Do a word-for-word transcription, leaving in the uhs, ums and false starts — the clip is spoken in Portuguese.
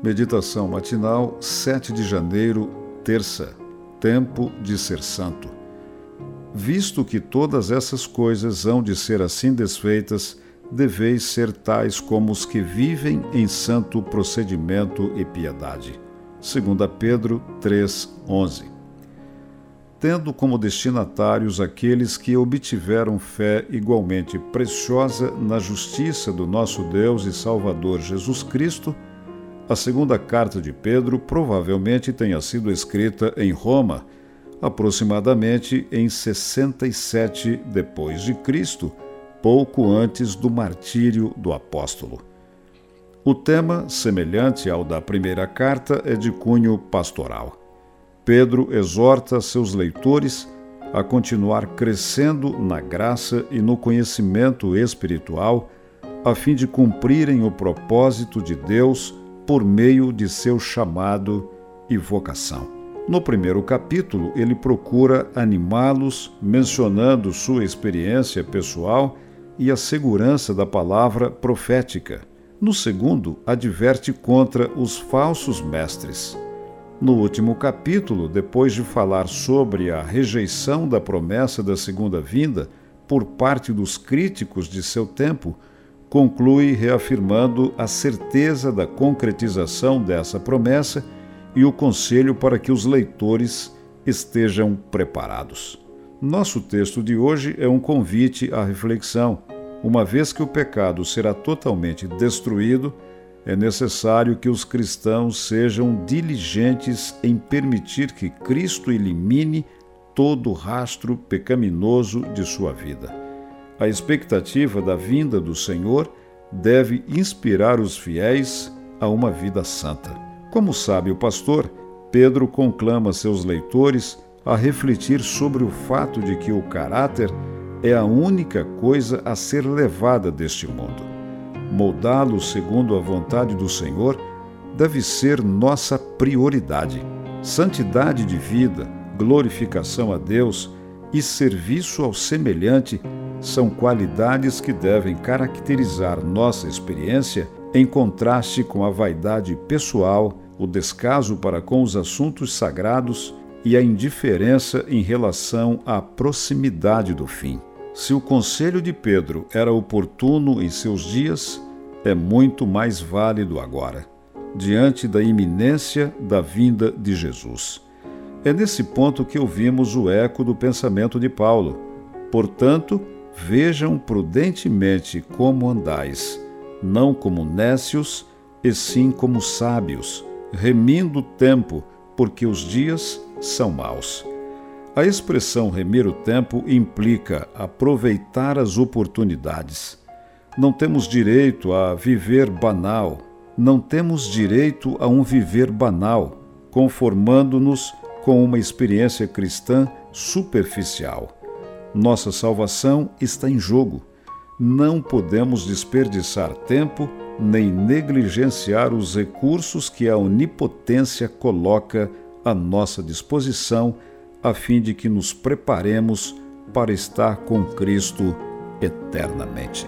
Meditação matinal, sete de janeiro, terça. Tempo de ser santo. Visto que todas essas coisas hão de ser assim desfeitas, deveis ser tais como os que vivem em santo procedimento e piedade. Segunda Pedro três, onze. Tendo como destinatários aqueles que obtiveram fé igualmente preciosa na justiça do nosso Deus e Salvador Jesus Cristo, a segunda carta de Pedro provavelmente tenha sido escrita em Roma, aproximadamente em sessenta e sete depois de Cristo, pouco antes do martírio do apóstolo. O tema, semelhante ao da primeira carta, é de cunho pastoral. Pedro exorta seus leitores a continuar crescendo na graça e no conhecimento espiritual, a fim de cumprirem o propósito de Deus por meio de seu chamado e vocação. No primeiro capítulo, ele procura animá-los, mencionando sua experiência pessoal e a segurança da palavra profética. No segundo, adverte contra os falsos mestres. No último capítulo, depois de falar sobre a rejeição da promessa da segunda vinda por parte dos críticos de seu tempo, conclui reafirmando a certeza da concretização dessa promessa e o conselho para que os leitores estejam preparados. Nosso texto de hoje é um convite à reflexão. Uma vez que o pecado será totalmente destruído, é necessário que os cristãos sejam diligentes em permitir que Cristo elimine todo rastro pecaminoso de sua vida. A expectativa da vinda do Senhor deve inspirar os fiéis a uma vida santa. Como sabe o pastor, Pedro conclama seus leitores a refletir sobre o fato de que o caráter é a única coisa a ser levada deste mundo. Moldá-lo segundo a vontade do Senhor deve ser nossa prioridade. Santidade de vida, glorificação a Deus e serviço ao semelhante são qualidades que devem caracterizar nossa experiência em contraste com a vaidade pessoal, o descaso para com os assuntos sagrados e a indiferença em relação à proximidade do fim. Se o conselho de Pedro era oportuno em seus dias, é muito mais válido agora, diante da iminência da vinda de Jesus. É nesse ponto que ouvimos o eco do pensamento de Paulo. Portanto, vejam prudentemente como andais, não como nécios, e sim como sábios, remindo o tempo, porque os dias são maus. A expressão remir o tempo implica aproveitar as oportunidades. Não temos direito a viver banal, não temos direito a um viver banal, conformando-nos com uma experiência cristã superficial. Nossa salvação está em jogo. Não podemos desperdiçar tempo nem negligenciar os recursos que a onipotência coloca à nossa disposição a fim de que nos preparemos para estar com Cristo eternamente.